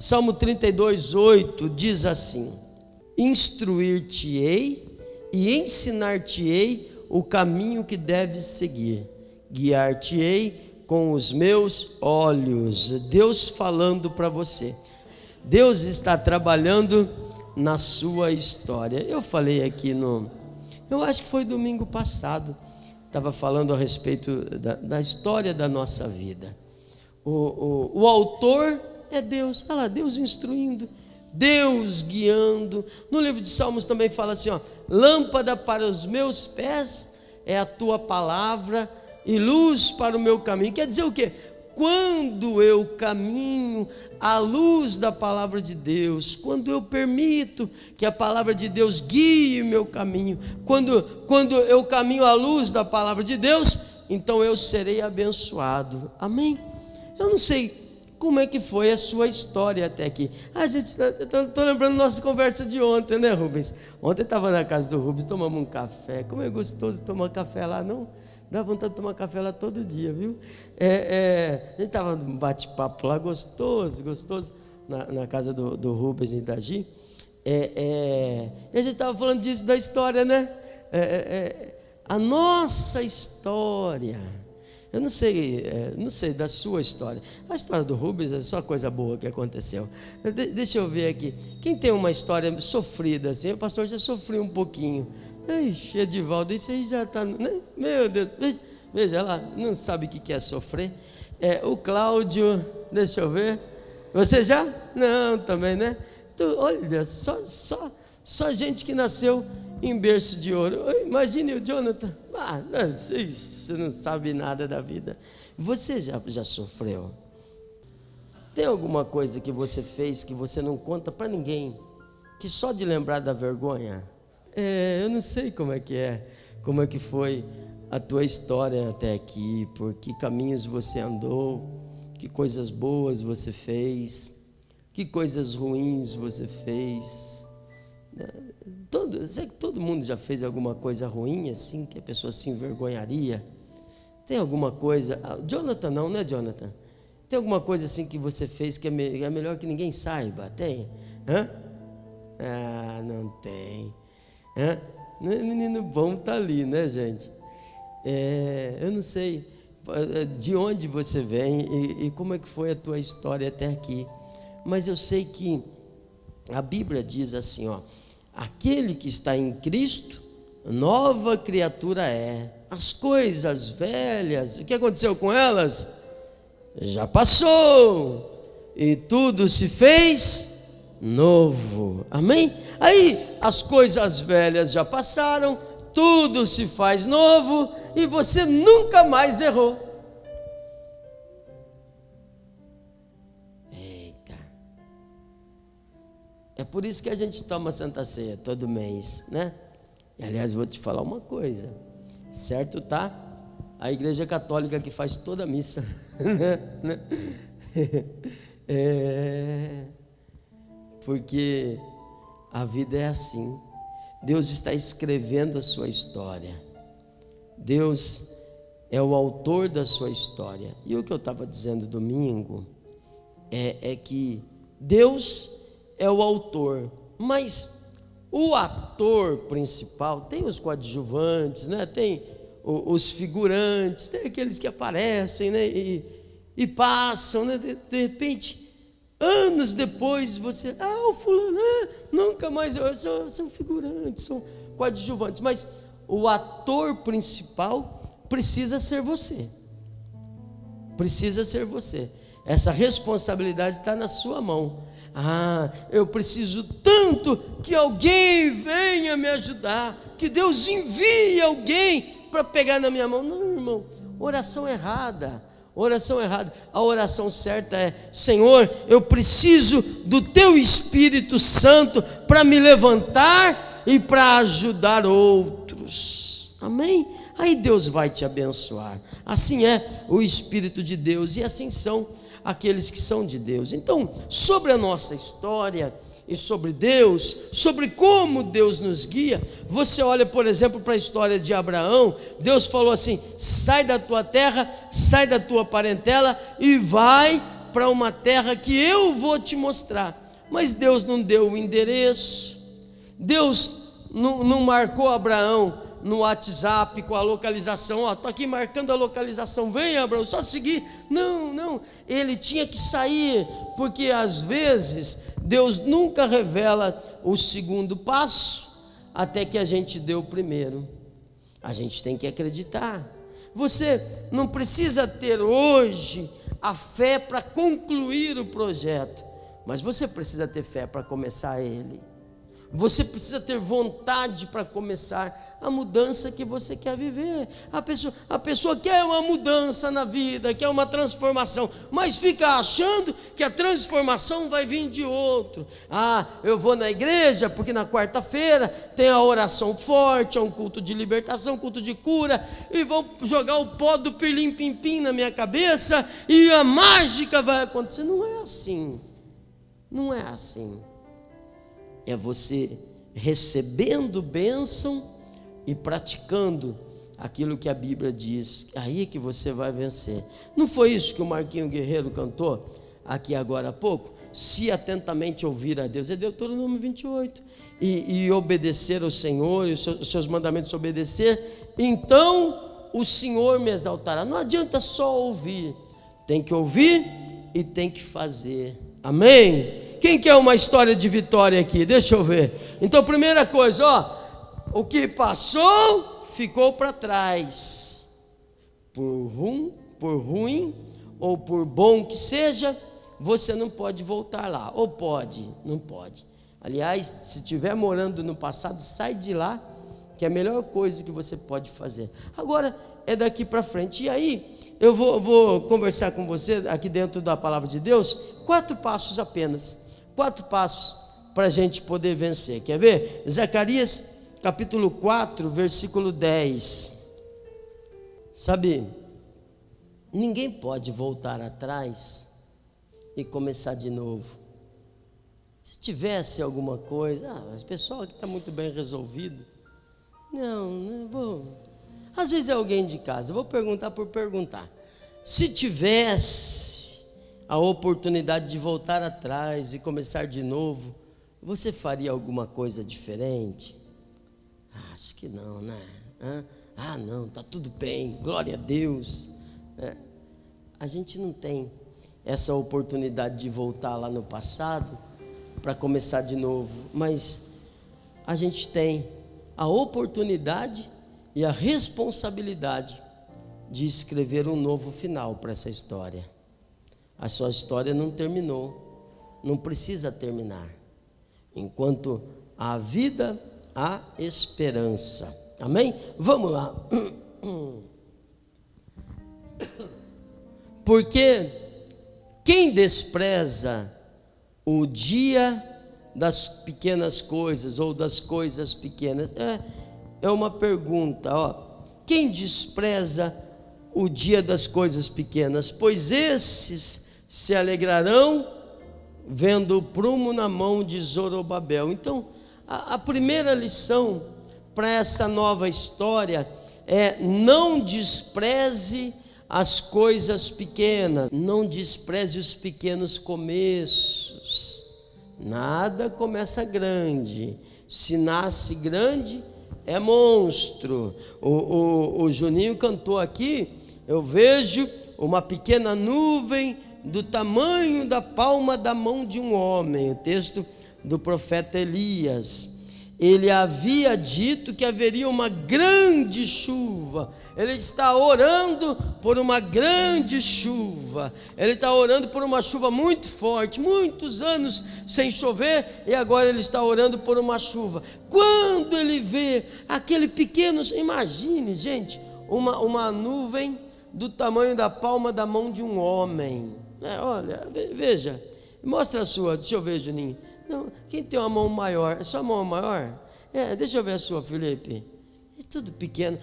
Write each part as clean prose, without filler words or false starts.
Salmo 32:8 diz assim: instruir-te-ei e ensinar-te-ei o caminho que deves seguir, guiar-te-ei com os meus olhos. Deus falando para você, Deus está trabalhando na sua história. Eu falei aqui eu acho que foi domingo passado, estava falando a respeito da história da nossa vida. O autor é Deus. Olha lá, Deus instruindo, Deus guiando. No livro de Salmos também fala assim, lâmpada para os meus pés é a tua palavra e luz para o meu caminho. Quer dizer o quê? Quando eu caminho à luz da palavra de Deus, quando eu permito que a palavra de Deus guie o meu caminho, quando eu caminho à luz da palavra de Deus, então eu serei abençoado. Amém? Eu não sei como é que foi a sua história até aqui. A gente estou lembrando nossa conversa de ontem, né, Rubens? Ontem estava na casa do Rubens, tomamos um café. Como é gostoso tomar café lá, não? Dá vontade de tomar café lá todo dia, viu? A gente estava num bate-papo lá, gostoso, na casa do Rubens e da Gi. E a gente estava falando disso, da história, né? A nossa história. Eu não sei da sua história. A história do Rubens é só coisa boa que aconteceu. Deixa eu ver aqui. Quem tem uma história sofrida assim? O pastor já sofreu um pouquinho. Ixi, Edivaldo, isso aí já está... Né? Meu Deus, veja lá, não sabe o que é sofrer. O Cláudio, deixa eu ver. Você já? Não, também, né? Olha, só gente que nasceu em berço de ouro. Imagine o Jonathan. Você não sabe nada da vida. Você já sofreu? Tem alguma coisa que você fez que você não conta para ninguém, que só de lembrar dá vergonha? Eu não sei como é que foi a tua história até aqui, por que caminhos você andou, que coisas boas você fez, que coisas ruins você fez. Todo mundo já fez alguma coisa ruim assim, que a pessoa se envergonharia? Tem alguma coisa... Jonathan não, né, Jonathan? Tem alguma coisa assim que você fez que é melhor que ninguém saiba? Tem? Hã? Ah, não tem. Hã? Menino bom está ali, né, gente? Eu não sei de onde você vem e como é que foi a tua história até aqui, mas eu sei que a Bíblia diz assim, aquele que está em Cristo, nova criatura é. As coisas velhas, o que aconteceu com elas? Já passou. E tudo se fez novo. Amém? Aí, as coisas velhas já passaram, tudo se faz novo e você nunca mais errou. É por isso que a gente toma Santa Ceia todo mês, né? E, aliás, vou te falar uma coisa, certo, tá? A Igreja Católica que faz toda a missa, né? Porque a vida é assim. Deus está escrevendo a sua história. Deus é o autor da sua história. E o que eu estava dizendo domingo é que Deus é o autor, mas o ator principal, tem os coadjuvantes, né? Tem os figurantes, tem aqueles que aparecem, né? e passam, né? De repente, anos depois, você, o fulano, nunca mais, são figurantes, são coadjuvantes, mas o ator principal precisa ser você, essa responsabilidade está na sua mão. Eu preciso tanto que alguém venha me ajudar, que Deus envie alguém para pegar na minha mão. Não, irmão, oração errada. A oração certa é: Senhor, eu preciso do teu Espírito Santo para me levantar e para ajudar outros. Amém? Aí Deus vai te abençoar. Assim é o Espírito de Deus e assim são aqueles que são de Deus. Então, sobre a nossa história e sobre Deus, sobre como Deus nos guia, você olha, por exemplo, para a história de Abraão. Deus falou assim: sai da tua terra, sai da tua parentela e vai para uma terra que eu vou te mostrar. Mas Deus não deu o endereço, Deus não marcou Abraão no WhatsApp com a localização, ó, estou aqui marcando a localização, vem Abraão, só seguir. Não, ele tinha que sair, porque às vezes Deus nunca revela o segundo passo até que a gente dê o primeiro. A gente tem que acreditar. Você não precisa ter hoje a fé para concluir o projeto, mas você precisa ter fé para começar ele. Você precisa ter vontade para começar a mudança que você quer viver. A pessoa quer uma mudança na vida, quer uma transformação, mas fica achando que a transformação vai vir de outro. Ah, eu vou na igreja porque na quarta-feira tem a oração forte, é um culto de libertação, culto de cura, e vão jogar o pó do pirlim-pim-pim na minha cabeça e a mágica vai acontecer. Não é assim, não é assim. É você recebendo bênção e praticando aquilo que a Bíblia diz, aí que você vai vencer. Não foi isso que o Marquinhos Guerreiro cantou aqui agora há pouco? Se atentamente ouvir a Deus, é Deuteronômio 28, e obedecer ao Senhor, e os seus mandamentos obedecer, então o Senhor me exaltará. Não adianta só ouvir, tem que ouvir e tem que fazer. Amém? Quem quer uma história de vitória aqui? Deixa eu ver. Então, primeira coisa, o que passou, ficou para trás. Por ruim, ou por bom que seja, você não pode voltar lá. Ou pode, não pode. Aliás, se estiver morando no passado, sai de lá, que é a melhor coisa que você pode fazer. Agora, é daqui para frente. E aí, eu vou conversar com você, aqui dentro da palavra de Deus, 4 passos apenas. 4 passos para a gente poder vencer. Quer ver? Zacarias capítulo 4, versículo 10. Sabe, ninguém pode voltar atrás e começar de novo. Se tivesse alguma coisa, mas pessoal aqui está muito bem resolvido. Não vou. Às vezes é alguém de casa, eu vou perguntar por perguntar. Se tivesse a oportunidade de voltar atrás e começar de novo, você faria alguma coisa diferente? Acho que não, né? Ah, não, está tudo bem, glória a Deus. A gente não tem essa oportunidade de voltar lá no passado para começar de novo, mas a gente tem a oportunidade e a responsabilidade de escrever um novo final para essa história. A sua história não terminou, não precisa terminar. Enquanto há vida, há esperança. Amém? Vamos lá. Porque quem despreza o dia das pequenas coisas ou das coisas pequenas... É uma pergunta, quem despreza o dia das coisas pequenas? Pois esses se alegrarão vendo o prumo na mão de Zorobabel. Então, a primeira lição para essa nova história é: não despreze as coisas pequenas, não despreze os pequenos começos. Nada começa grande, se nasce grande é monstro. O Juninho cantou aqui: eu vejo uma pequena nuvem do tamanho da palma da mão de um homem. O texto do profeta Elias. Ele havia dito que haveria uma grande chuva. Ele está orando por uma grande chuva. Ele está orando por uma chuva muito forte. Muitos anos sem chover e agora ele está orando por uma chuva. Quando ele vê aquele pequeno... Imagine, gente, uma nuvem do tamanho da palma da mão de um homem. Olha, veja. Mostra a sua. Deixa eu ver, Juninho. Não, quem tem uma mão maior? É sua mão maior? Deixa eu ver a sua, Felipe. É tudo pequeno.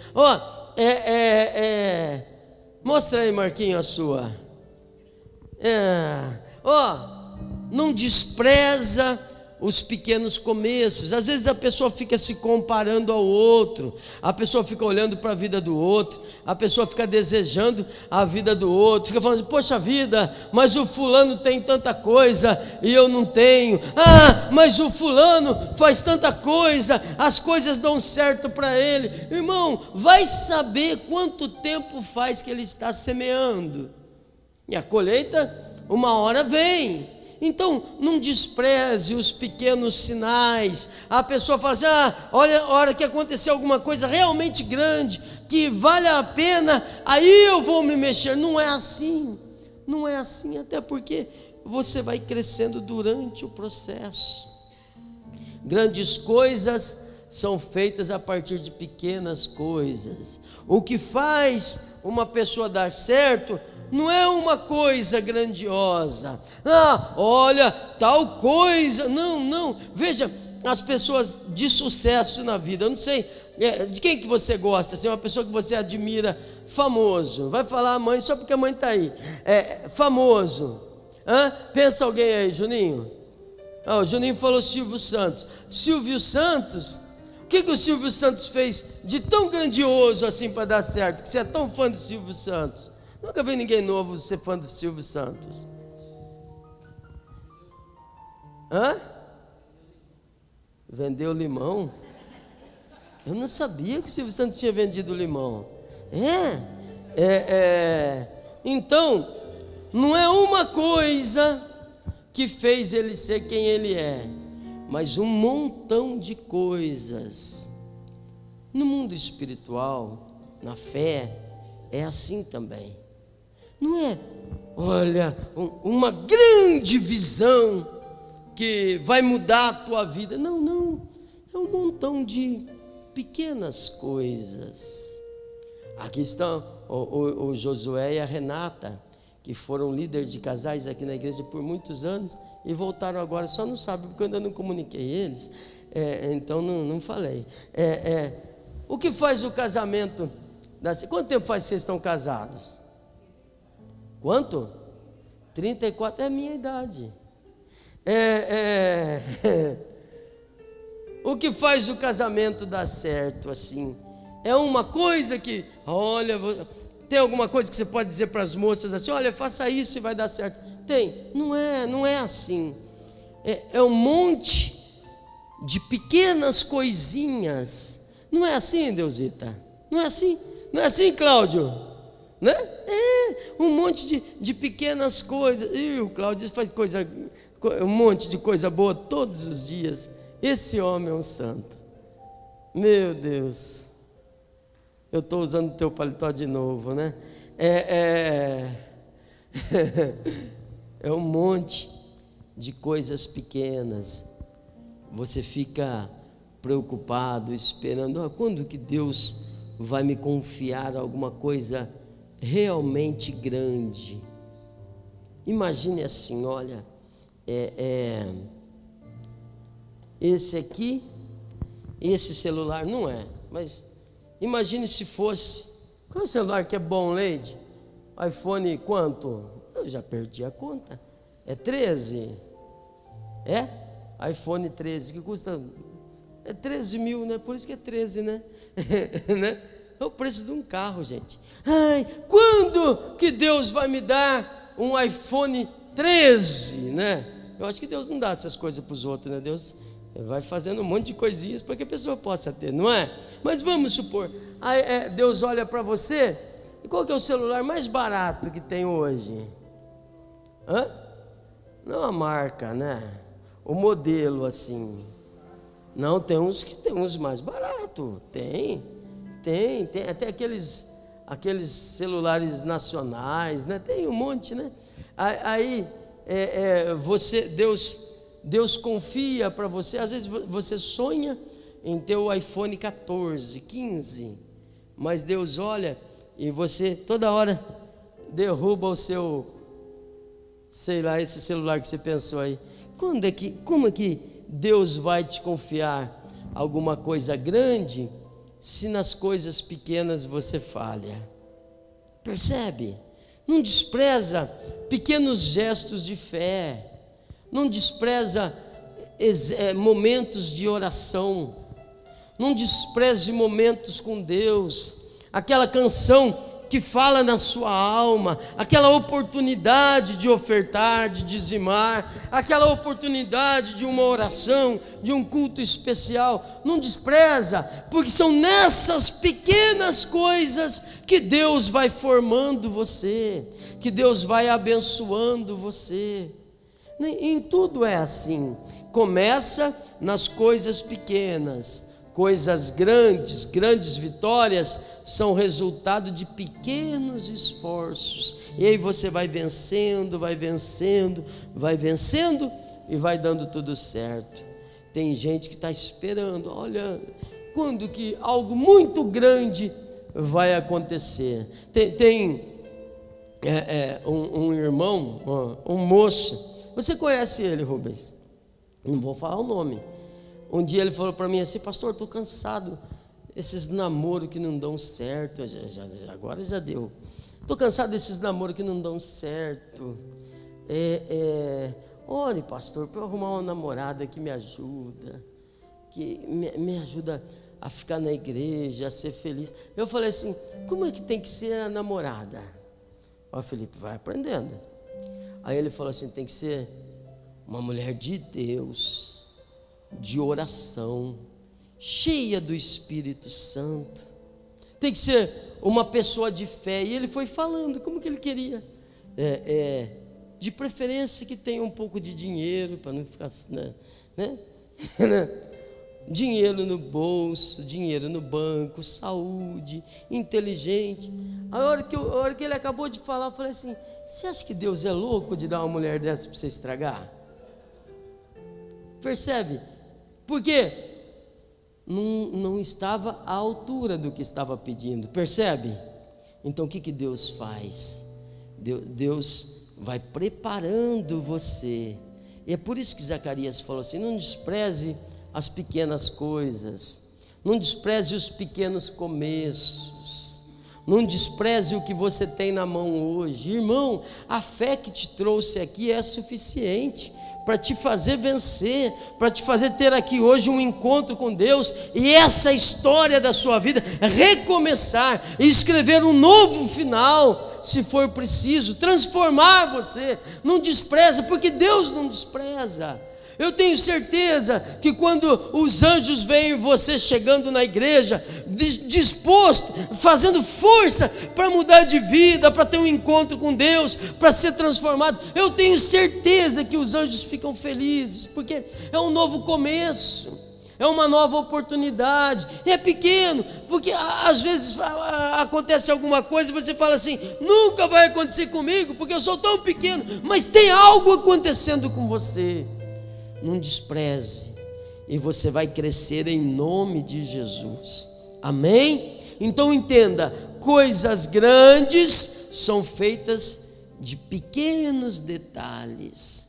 Mostra aí, Marquinho, a sua. Não despreza os pequenos começos. Às vezes a pessoa fica se comparando ao outro, a pessoa fica olhando para a vida do outro, a pessoa fica desejando a vida do outro, fica falando assim, poxa vida, mas o fulano tem tanta coisa e eu não tenho, ah, mas o fulano faz tanta coisa, as coisas dão certo para ele. Irmão, vai saber quanto tempo faz que ele está semeando, e a colheita uma hora vem. Então, não despreze os pequenos sinais. A pessoa fala assim, ah, olha, a hora que acontecer alguma coisa realmente grande, que vale a pena, aí eu vou me mexer. Não é assim, não é assim, até porque você vai crescendo durante o processo. Grandes coisas são feitas a partir de pequenas coisas. O que faz uma pessoa dar certo não é uma coisa grandiosa, ah, olha, tal coisa, não, não, veja, as pessoas de sucesso na vida, eu não sei, de quem que você gosta, assim, uma pessoa que você admira, famoso, vai falar a mãe, só porque a mãe está aí, famoso, hã? Pensa alguém aí, Juninho, ah, o Juninho falou Silvio Santos, o que o Silvio Santos fez de tão grandioso assim para dar certo, que você é tão fã do Silvio Santos? Nunca vi ninguém novo ser fã do Silvio Santos. Hã? Vendeu limão? Eu não sabia que o Silvio Santos tinha vendido limão. Então, não é uma coisa que fez ele ser quem ele é, mas um montão de coisas. No mundo espiritual, na fé, é assim também. Não é, olha, uma grande visão que vai mudar a tua vida. Não, não. É um montão de pequenas coisas. Aqui estão o Josué e a Renata, que foram líderes de casais aqui na igreja por muitos anos e voltaram agora. Só não sabe porque eu ainda não comuniquei eles. Então não falei. O que faz o casamento? Quanto tempo faz que vocês estão casados? Quanto? 34, é a minha idade. O que faz o casamento dar certo assim? É uma coisa que, olha, tem alguma coisa que você pode dizer para as moças assim, olha, faça isso e vai dar certo? Tem, não é assim. É um monte de pequenas coisinhas. Não é assim, Deusita? Não é assim? Não é assim, Cláudio? Né? Um monte de pequenas coisas. E o Cláudio faz um monte de coisa boa todos os dias. Esse homem é um santo. Meu Deus. Eu estou usando o teu paletó de novo, né? É um monte de coisas pequenas. Você fica preocupado, esperando. Ah, quando que Deus vai me confiar alguma coisa realmente grande? Imagine assim, olha, esse aqui, esse celular, não é, mas imagine se fosse, qual é o celular que é bom, Leide? iPhone quanto? Eu já perdi a conta, é 13, iPhone 13, que custa... É 13 mil, né? Por isso que é 13, né? É o preço de um carro, gente. Ai, quando que Deus vai me dar um iPhone 13, né? Eu acho que Deus não dá essas coisas para os outros, né? Deus vai fazendo um monte de coisinhas para que a pessoa possa ter, não é? Mas vamos supor, Deus olha para você, e qual que é o celular mais barato que tem hoje? Hã? Não a marca, né? O modelo, assim... Não, tem uns que tem uns mais baratos, tem até aqueles celulares nacionais, né? Tem um monte, né? Aí Deus confia para você, às vezes você sonha em ter o iPhone 14, 15, mas Deus olha e você toda hora derruba o seu, sei lá, esse celular que você pensou aí. Como é que Deus vai te confiar alguma coisa grande, se nas coisas pequenas você falha? Percebe? Não despreza pequenos gestos de fé, não despreza momentos de oração, não despreze momentos com Deus, aquela canção que fala na sua alma, aquela oportunidade de ofertar, de dizimar, aquela oportunidade de uma oração, de um culto especial, não despreza, porque são nessas pequenas coisas que Deus vai formando você, que Deus vai abençoando você. Em tudo é assim, começa nas coisas pequenas. Coisas grandes, grandes vitórias são resultado de pequenos esforços. E aí você vai vencendo, vai vencendo, vai vencendo e vai dando tudo certo. Tem gente que está esperando, olha, quando que algo muito grande vai acontecer. Tem um irmão, um moço, você conhece ele, Rubens? Não vou falar o nome. Um dia ele falou para mim assim, pastor, estou cansado, esses namoros que não dão certo, agora já deu, estou cansado desses namoros que não dão certo, olhe pastor, para eu arrumar uma namorada que me ajuda, que me ajuda a ficar na igreja, a ser feliz. Eu falei assim, como é que tem que ser a namorada? Ó Felipe, vai aprendendo. Aí ele falou assim, tem que ser uma mulher de Deus, de oração, cheia do Espírito Santo, tem que ser uma pessoa de fé. E ele foi falando como que ele queria, de preferência que tenha um pouco de dinheiro, para não ficar, né? Dinheiro no bolso, dinheiro no banco, saúde, inteligente. A hora que ele acabou de falar, eu falei assim, você acha que Deus é louco de dar uma mulher dessa para você estragar? Percebe? Porque não estava à altura do que estava pedindo, percebe? Então o que Deus faz? Deus vai preparando você. E é por isso que Zacarias falou assim, não despreze as pequenas coisas, não despreze os pequenos começos, não despreze o que você tem na mão hoje. Irmão, a fé que te trouxe aqui é suficiente para te fazer vencer, para te fazer ter aqui hoje um encontro com Deus, e essa história da sua vida, recomeçar, e escrever um novo final, se for preciso, transformar você. Não despreza, porque Deus não despreza. Eu tenho certeza que quando os anjos veem você chegando na igreja, disposto, fazendo força para mudar de vida, para ter um encontro com Deus, para ser transformado, eu tenho certeza que os anjos ficam felizes, porque é um novo começo, é uma nova oportunidade, é pequeno, porque às vezes acontece alguma coisa e você fala assim, nunca vai acontecer comigo, porque eu sou tão pequeno, mas tem algo acontecendo com você. Não despreze, e você vai crescer em nome de Jesus, amém? Então entenda, coisas grandes são feitas de pequenos detalhes.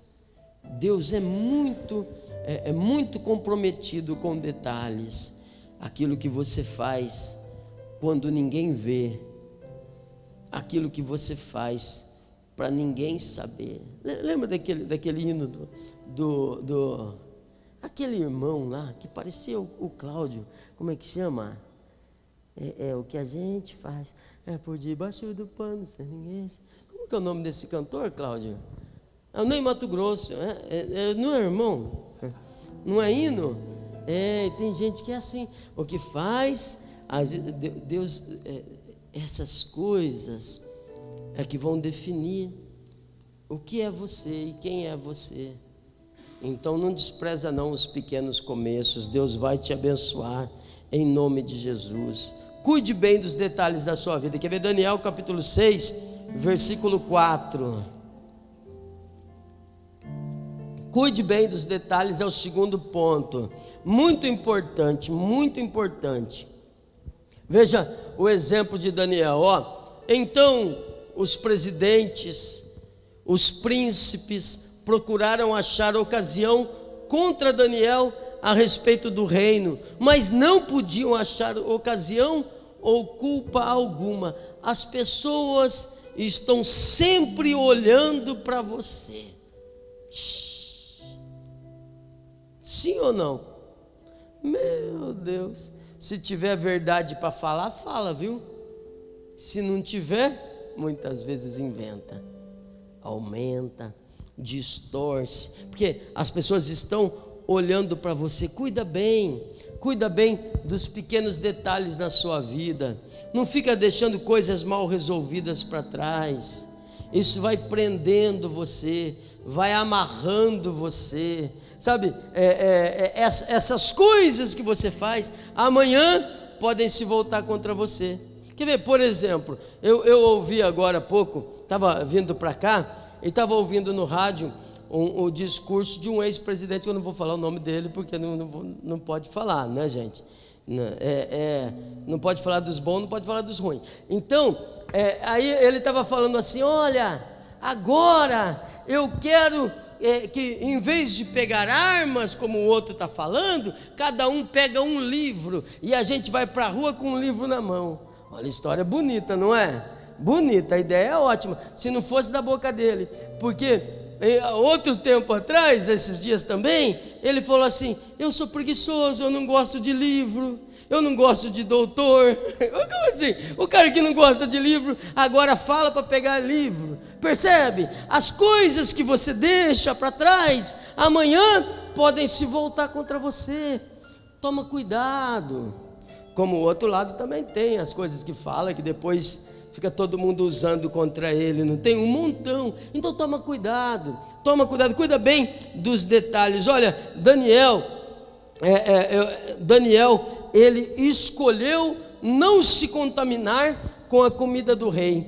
Deus é muito comprometido com detalhes. Aquilo que você faz quando ninguém vê, aquilo que você faz para ninguém saber. Lembra daquele hino aquele irmão lá, que parecia o Cláudio, como é que chama? O que a gente faz, por debaixo do pano, sem ninguém. Como que é o nome desse cantor, Cláudio? É o Ney Mato Grosso, não é irmão? Não é hino? Tem gente que é assim, o que faz, Deus, essas coisas é que vão definir o que é você e quem é você. Então não despreza não os pequenos começos, Deus vai te abençoar em nome de Jesus. Cuide bem dos detalhes da sua vida. Quer ver Daniel capítulo 6, versículo 4? Cuide bem dos detalhes é o segundo ponto, muito importante, muito importante. Veja o exemplo de Daniel, Então os presidentes, os príncipes procuraram achar ocasião contra Daniel a respeito do reino, mas não podiam achar ocasião ou culpa alguma. As pessoas estão sempre olhando para você. Sim ou não? Meu Deus, se tiver verdade para falar, fala, viu? Se não tiver, muitas vezes inventa, aumenta, distorce, porque as pessoas estão olhando para você. Cuida bem dos pequenos detalhes na sua vida, não fica deixando coisas mal resolvidas para trás. Isso vai prendendo você, vai amarrando você, sabe? Essas coisas que você faz, amanhã podem se voltar contra você. Quer ver, por exemplo, eu ouvi agora há pouco, estava vindo para cá, e estava ouvindo no rádio o discurso de um ex-presidente, que eu não vou falar o nome dele, porque não pode falar, né, gente? Não pode falar dos bons, não pode falar dos ruins. Então, aí ele estava falando assim: olha, agora eu quero que, em vez de pegar armas, como o outro está falando, cada um pega um livro, e a gente vai para a rua com um livro na mão. Olha, história bonita, não é? Bonita, a ideia é ótima, se não fosse da boca dele, porque outro tempo atrás, esses dias também, ele falou assim: eu sou preguiçoso, eu não gosto de livro, eu não gosto de doutor. Como assim? O cara que não gosta de livro, agora fala para pegar livro. Percebe? As coisas que você deixa para trás, amanhã podem se voltar contra você. Toma cuidado. Como o outro lado também tem as coisas que fala, que depois fica todo mundo usando contra ele, não tem? Um montão. Então toma cuidado, cuida bem dos detalhes. Olha, Daniel, ele escolheu não se contaminar com a comida do rei,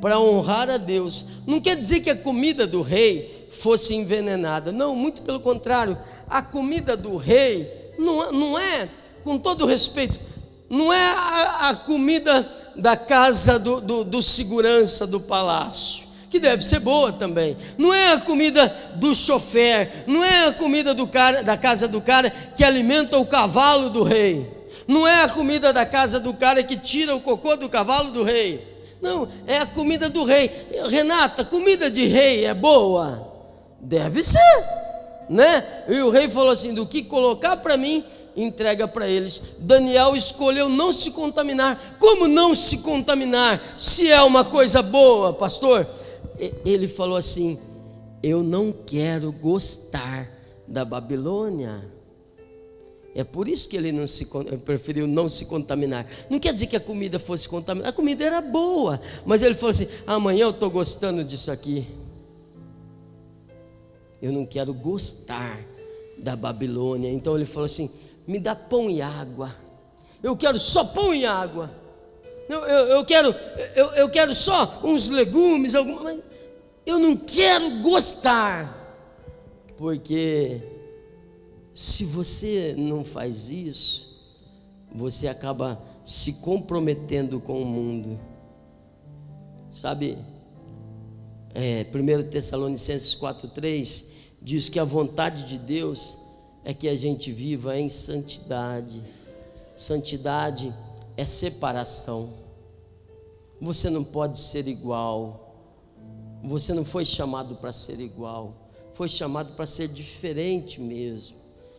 para honrar a Deus. Não quer dizer que a comida do rei fosse envenenada, não, muito pelo contrário. A comida do rei não é, com todo respeito, não é a comida da casa do segurança do palácio, que deve ser boa também. Não é a comida do chofer, não é a comida do cara, da casa do cara que alimenta o cavalo do rei, não é a comida da casa do cara que tira o cocô do cavalo do rei. Não, é a comida do rei. Renata, comida de rei é boa? Deve ser, né? E o rei falou assim: do que colocar para mim, entrega para eles. Daniel escolheu não se contaminar. Como não se contaminar, se é uma coisa boa, pastor? Ele falou assim: eu não quero gostar da Babilônia. É por isso que ele preferiu não se contaminar. Não quer dizer que a comida fosse contaminada, a comida era boa, mas ele falou assim: amanhã eu estou gostando disso aqui, eu não quero gostar da Babilônia. Então ele falou assim: me dá pão e água, eu quero só pão e água, eu quero só uns legumes, mas eu não quero gostar. Porque se você não faz isso, você acaba se comprometendo com o mundo, sabe? 1 Tessalonicenses 4:3 diz que a vontade de Deus é que a gente viva em santidade. Santidade é separação. Você não pode ser igual. Você não foi chamado para ser igual, foi chamado para ser diferente mesmo,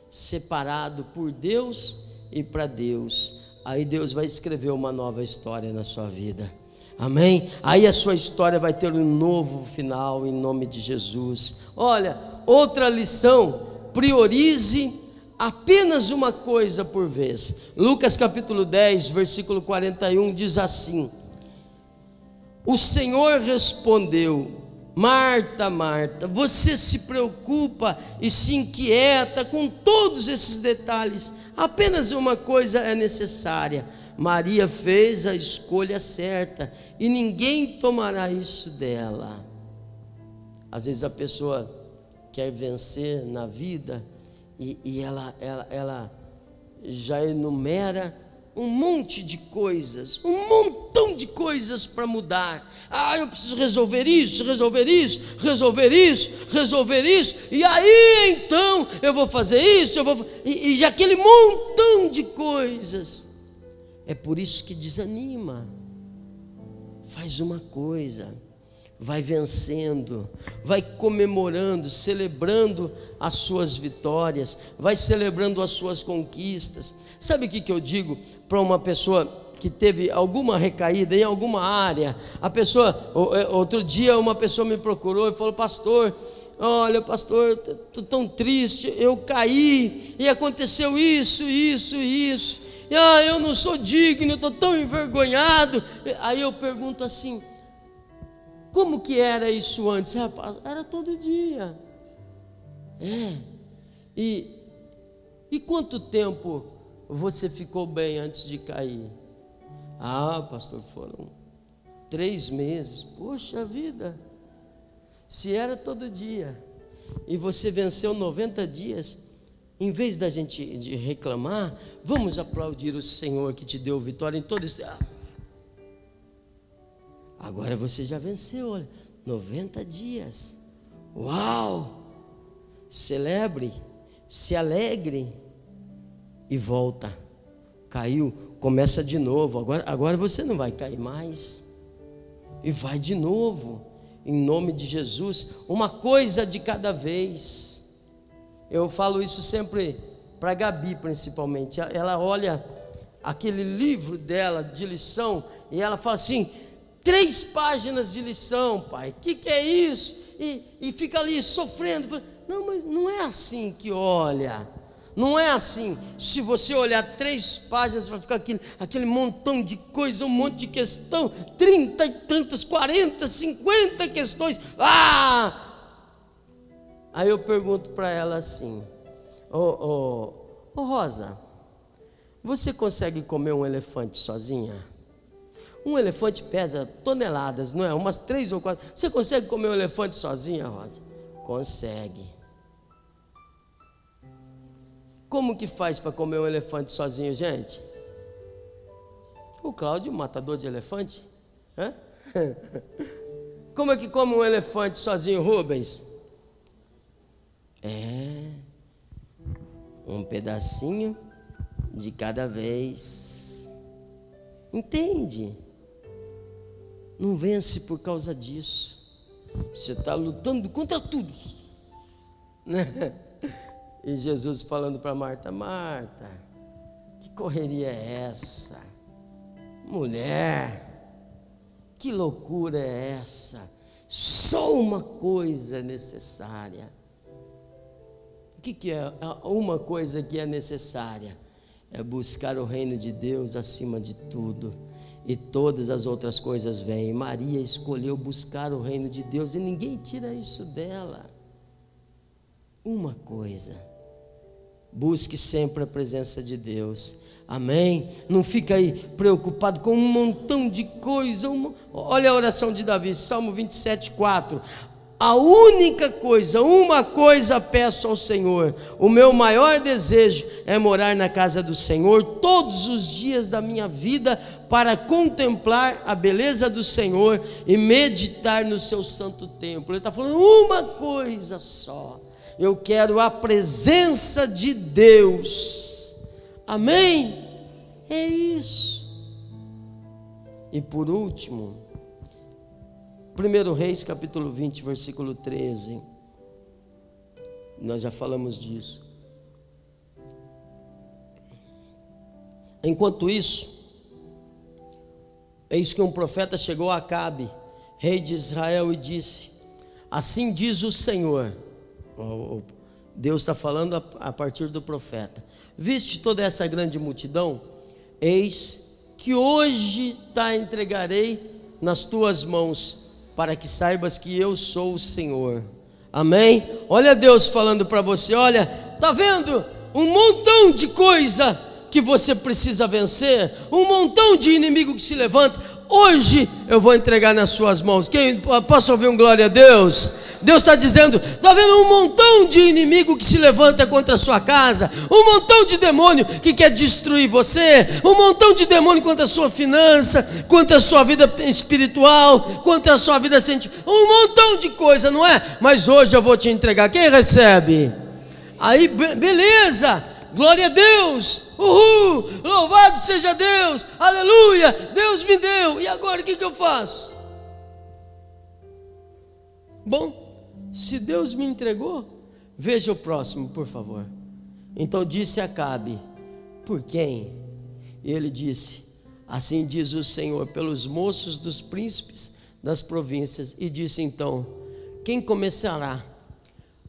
separado por Deus e para Deus. Aí Deus vai escrever uma nova história na sua vida. Amém? Aí a sua história vai ter um novo final, em nome de Jesus. Olha, outra lição: priorize apenas uma coisa por vez. Lucas capítulo 10, versículo 41 diz assim: o Senhor respondeu: Marta, Marta, você se preocupa e se inquieta com todos esses detalhes. Apenas uma coisa é necessária. Maria fez a escolha certa e ninguém tomará isso dela. Às vezes a pessoa quer vencer na vida, e ela já enumera um monte de coisas, um montão de coisas para mudar. Ah, eu preciso resolver isso, e aí então eu vou fazer isso, e já aquele montão de coisas. É por isso que desanima. Faz uma coisa, vai vencendo, vai comemorando, celebrando as suas vitórias, vai celebrando as suas conquistas. Sabe o que eu digo para uma pessoa que teve alguma recaída em alguma área? A pessoa, outro dia uma pessoa me procurou e falou: pastor, olha pastor, estou tão triste, eu caí e aconteceu isso, e, eu não sou digno, estou tão envergonhado. Aí eu pergunto assim: como que era isso antes? Rapaz, era todo dia. E quanto tempo você ficou bem antes de cair? Pastor, foram 3 meses. Poxa vida, se era todo dia e você venceu 90 dias, em vez da gente de reclamar, vamos aplaudir o Senhor que te deu vitória em todo isso. Agora você já venceu, olha, 90 dias, uau, celebre, se alegre e volta. Caiu, começa de novo, agora você não vai cair mais, e vai de novo, em nome de Jesus, uma coisa de cada vez. Eu falo isso sempre para a Gabi principalmente. Ela olha aquele livro dela de lição e ela fala assim: 3 páginas de lição, pai, o que é isso? E fica ali sofrendo. Não, mas não é assim que olha, não é assim. Se você olhar 3 páginas, vai ficar aquele montão de coisa, um monte de questão, 30 e tantas, 40, 50 questões. Aí eu pergunto para ela assim: Rosa, você consegue comer um elefante sozinha? Um elefante pesa toneladas, não é? Umas 3 ou 4. Você consegue comer um elefante sozinha, Rosa? Consegue. Como que faz para comer um elefante sozinho, gente? O Cláudio, matador de elefante? Hã? Como é que come um elefante sozinho, Rubens? Um pedacinho de cada vez. Entende? Não vence por causa disso. Você está lutando contra tudo, né? E Jesus falando para Marta: Marta, que correria é essa? Mulher, que loucura é essa? Só uma coisa é necessária. O que é uma coisa que é necessária? É buscar o reino de Deus acima de tudo, e todas as outras coisas vêm. Maria escolheu buscar o reino de Deus, e ninguém tira isso dela. Uma coisa: busque sempre a presença de Deus, amém? Não fica aí preocupado com um montão de coisa. Olha a oração de Davi, Salmo 27,4: a única coisa, uma coisa peço ao Senhor, o meu maior desejo é morar na casa do Senhor todos os dias da minha vida, para contemplar a beleza do Senhor e meditar no seu santo templo. Ele está falando uma coisa só: eu quero a presença de Deus, amém? É isso. E por último, 1 Reis capítulo 20, versículo 13, nós já falamos disso. Enquanto isso, eis que um profeta chegou a Acabe, rei de Israel, e disse: assim diz o Senhor. Deus está falando a partir do profeta: viste toda essa grande multidão? Eis que hoje te entregarei nas tuas mãos, para que saibas que eu sou o Senhor. Amém? Olha Deus falando para você: olha, está vendo um montão de coisa que você precisa vencer, um montão de inimigo que se levanta? Hoje eu vou entregar nas suas mãos. Posso ouvir um glória a Deus? Deus está dizendo: está vendo um montão de inimigo que se levanta contra a sua casa, um montão de demônio que quer destruir você, um montão de demônio contra a sua finança, contra a sua vida espiritual, contra a sua vida sentimental, um montão de coisa, não é? Mas hoje eu vou te entregar. Quem recebe? Aí, beleza, glória a Deus, uhul, louvado seja Deus, aleluia, Deus me deu, e agora o que eu faço? Bom, se Deus me entregou, veja o próximo, por favor. Então disse Acabe: por quem? E ele disse: assim diz o Senhor, pelos moços dos príncipes das províncias. E disse então: quem começará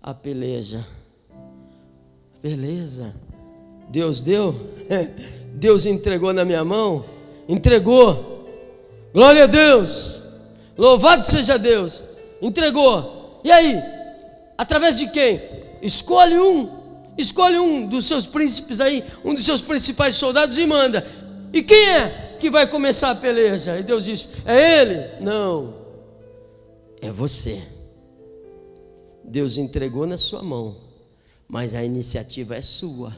a peleja? Beleza, Deus deu, Deus entregou na minha mão, entregou, glória a Deus, louvado seja Deus, entregou. E aí, através de quem? Escolhe um dos seus príncipes aí, um dos seus principais soldados, e manda. E quem é que vai começar a peleja? E Deus diz: é ele? Não, é você. Deus entregou na sua mão, mas a iniciativa é sua.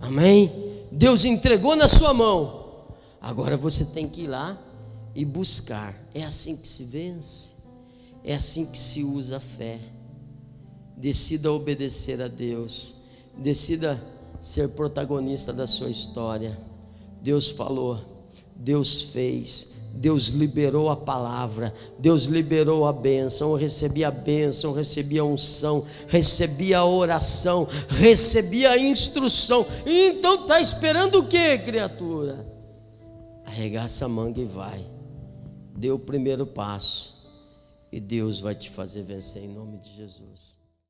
Amém? Deus entregou na sua mão, agora você tem que ir lá e buscar. É assim que se vence, é assim que se usa a fé. Decida obedecer a Deus, decida ser protagonista da sua história. Deus falou, Deus fez, Deus liberou a palavra, Deus liberou a bênção. Eu recebi a bênção, recebi a unção, recebi a oração, recebi a instrução. Então está esperando o que, criatura? Arregaça a manga e vai. Dê o primeiro passo e Deus vai te fazer vencer em nome de Jesus.